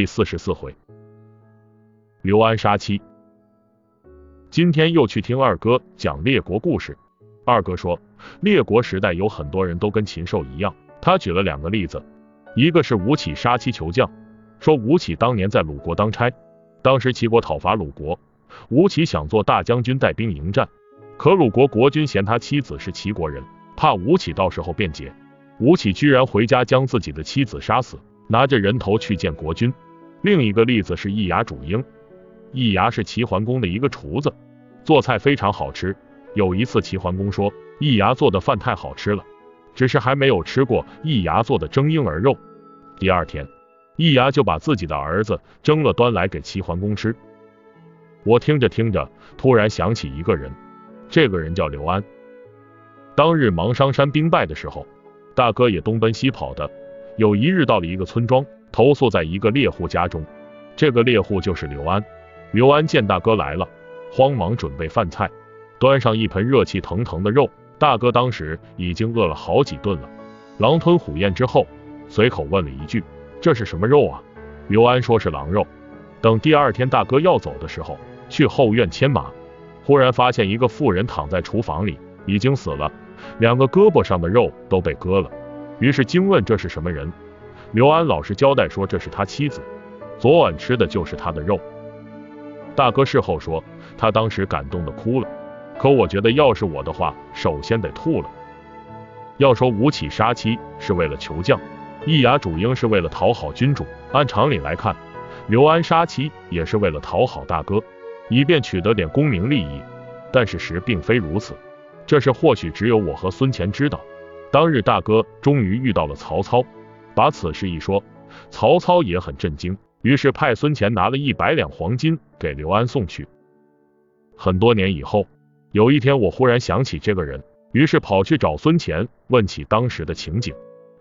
第44回，刘安杀妻。今天又去听二哥讲列国故事。二哥说，列国时代有很多人都跟禽兽一样，他举了两个例子，一个是吴起杀妻求将，说吴起当年在鲁国当差，当时齐国讨伐鲁国，吴起想做大将军带兵迎战，可鲁国国君嫌他妻子是齐国人，怕吴起到时候辩解，吴起居然回家将自己的妻子杀死，拿着人头去见国君。另一个例子是易牙煮鹰，易牙是齐桓公的一个厨子，做菜非常好吃。有一次齐桓公说，易牙做的饭太好吃了，只是还没有吃过易牙做的蒸婴儿肉。第二天，易牙就把自己的儿子蒸了端来给齐桓公吃。我听着听着，突然想起一个人，这个人叫刘安。当日芒商山兵败的时候，大哥也东奔西跑的，有一日到了一个村庄，投宿在一个猎户家中，这个猎户就是刘安。刘安见大哥来了，慌忙准备饭菜，端上一盆热气腾腾的肉，大哥当时已经饿了好几顿了，狼吞虎咽之后，随口问了一句，这是什么肉啊？刘安说是狼肉。等第二天大哥要走的时候，去后院牵马，忽然发现一个妇人躺在厨房里，已经死了，两个胳膊上的肉都被割了，于是惊问这是什么人。刘安老实交代说这是他妻子，昨晚吃的就是他的肉。大哥事后说，他当时感动的哭了，可我觉得要是我的话，首先得吐了。要说吴起杀妻是为了求将，易牙煮鹰是为了讨好君主，按常理来看，刘安杀妻也是为了讨好大哥，以便取得点功名利益，但事实并非如此，这事或许只有我和孙乾知道。当日大哥终于遇到了曹操，把此事一说，曹操也很震惊，于是派孙乾拿了100两黄金给刘安送去。很多年以后，有一天我忽然想起这个人，于是跑去找孙乾，问起当时的情景。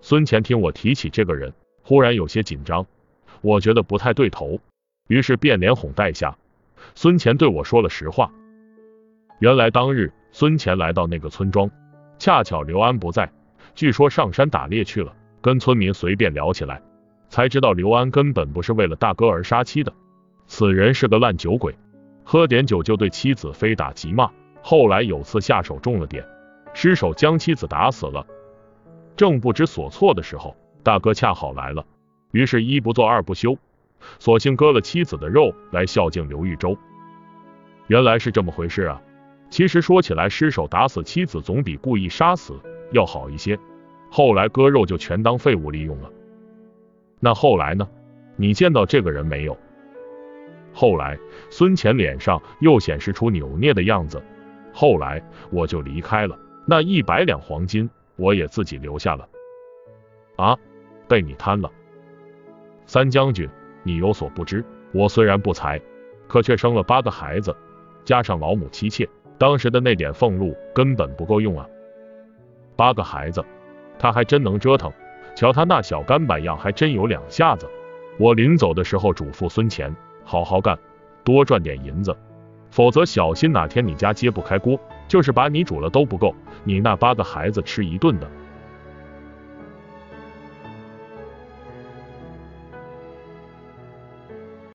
孙乾听我提起这个人，忽然有些紧张，我觉得不太对头，于是便连哄带吓，孙乾对我说了实话。原来当日孙乾来到那个村庄，恰巧刘安不在，据说上山打猎去了，跟村民随便聊起来，才知道刘安根本不是为了大哥而杀妻的，此人是个烂酒鬼，喝点酒就对妻子非打即骂，后来有次下手重了点，失手将妻子打死了。正不知所措的时候，大哥恰好来了，于是一不做二不休，索性割了妻子的肉来孝敬刘豫州。原来是这么回事啊。其实说起来，失手打死妻子总比故意杀死要好一些，后来割肉就全当废物利用了。那后来呢？你见到这个人没有？后来孙乾脸上又显示出扭捏的样子。后来我就离开了，那100两黄金我也自己留下了。啊，被你贪了。三将军，你有所不知，我虽然不才，可却生了8个孩子，加上老母妻妾，当时的那点俸禄根本不够用啊。8个孩子，他还真能折腾，瞧他那小干板样，还真有两下子。我临走的时候嘱咐孙乾，好好干，多赚点银子，否则小心哪天你家揭不开锅，就是把你煮了都不够你那8个孩子吃一顿的。